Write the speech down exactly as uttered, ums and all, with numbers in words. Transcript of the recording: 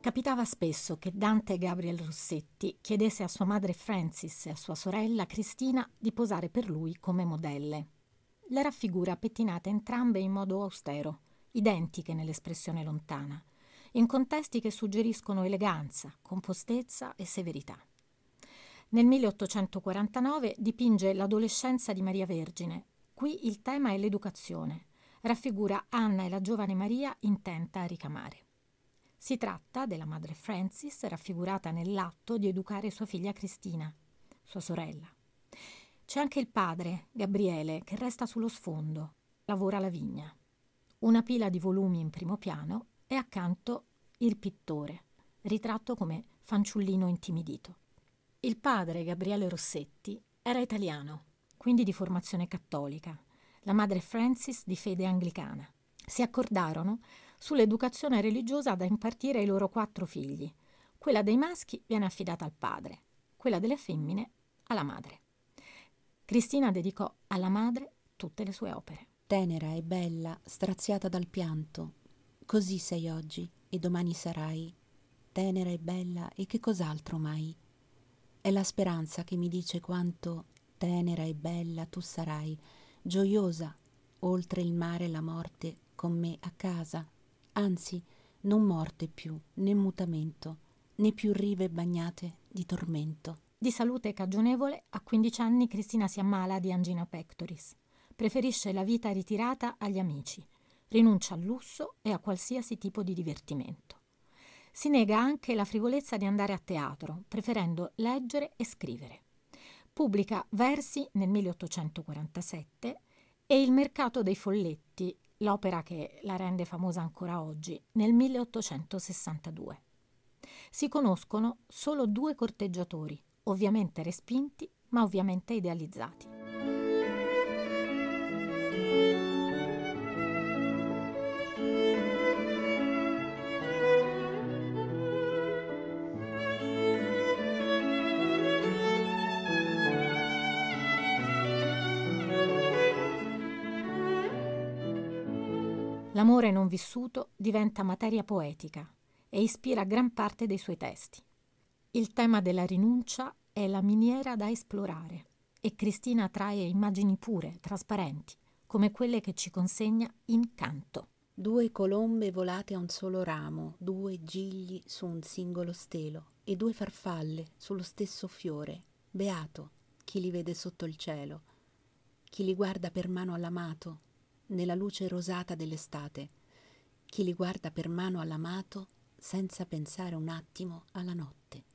Capitava spesso che Dante Gabriele Rossetti chiedesse a sua madre Frances e a sua sorella Christina di posare per lui come modelle. Le raffigura pettinate entrambe in modo austero, identiche nell'espressione lontana, in contesti che suggeriscono eleganza, compostezza e severità. Nel milleottocentoquarantanove dipinge l'adolescenza di Maria Vergine. Qui il tema è l'educazione. Raffigura Anna e la giovane Maria intenta a ricamare. Si tratta della madre Frances, raffigurata nell'atto di educare sua figlia Christina, sua sorella. C'è anche il padre, Gabriele, che resta sullo sfondo, lavora la vigna. Una pila di volumi in primo piano e accanto il pittore, ritratto come fanciullino intimidito. Il padre, Gabriele Rossetti, era italiano, quindi di formazione cattolica. La madre Frances di fede anglicana. Si accordarono sull'educazione religiosa da impartire ai loro quattro figli. Quella dei maschi viene affidata al padre, quella delle femmine alla madre. Christina dedicò alla madre tutte le sue opere. Tenera e bella, straziata dal pianto, così sei oggi e domani sarai. Tenera e bella e che cos'altro mai? È la speranza che mi dice quanto tenera e bella tu sarai, gioiosa, oltre il mare e la morte, con me a casa. Anzi, non morte più, né mutamento, né più rive bagnate di tormento. Di salute cagionevole, a quindici anni Christina si ammala di angina pectoris. Preferisce la vita ritirata agli amici. Rinuncia al lusso e a qualsiasi tipo di divertimento. Si nega anche la frivolezza di andare a teatro, preferendo leggere e scrivere. Pubblica Versi nel milleottocentoquarantasette e Il mercato dei folletti, l'opera che la rende famosa ancora oggi, nel milleottocentosessantadue. Si conoscono solo due corteggiatori, ovviamente respinti, ma ovviamente idealizzati. L'amore non vissuto diventa materia poetica e ispira gran parte dei suoi testi. Il tema della rinuncia è la miniera da esplorare e Christina trae immagini pure, trasparenti, come quelle che ci consegna in Canto. Due colombe volate a un solo ramo, due gigli su un singolo stelo e due farfalle sullo stesso fiore. Beato chi li vede sotto il cielo, chi li guarda per mano all'amato, nella luce rosata dell'estate, chi li guarda per mano all'amato senza pensare un attimo alla notte.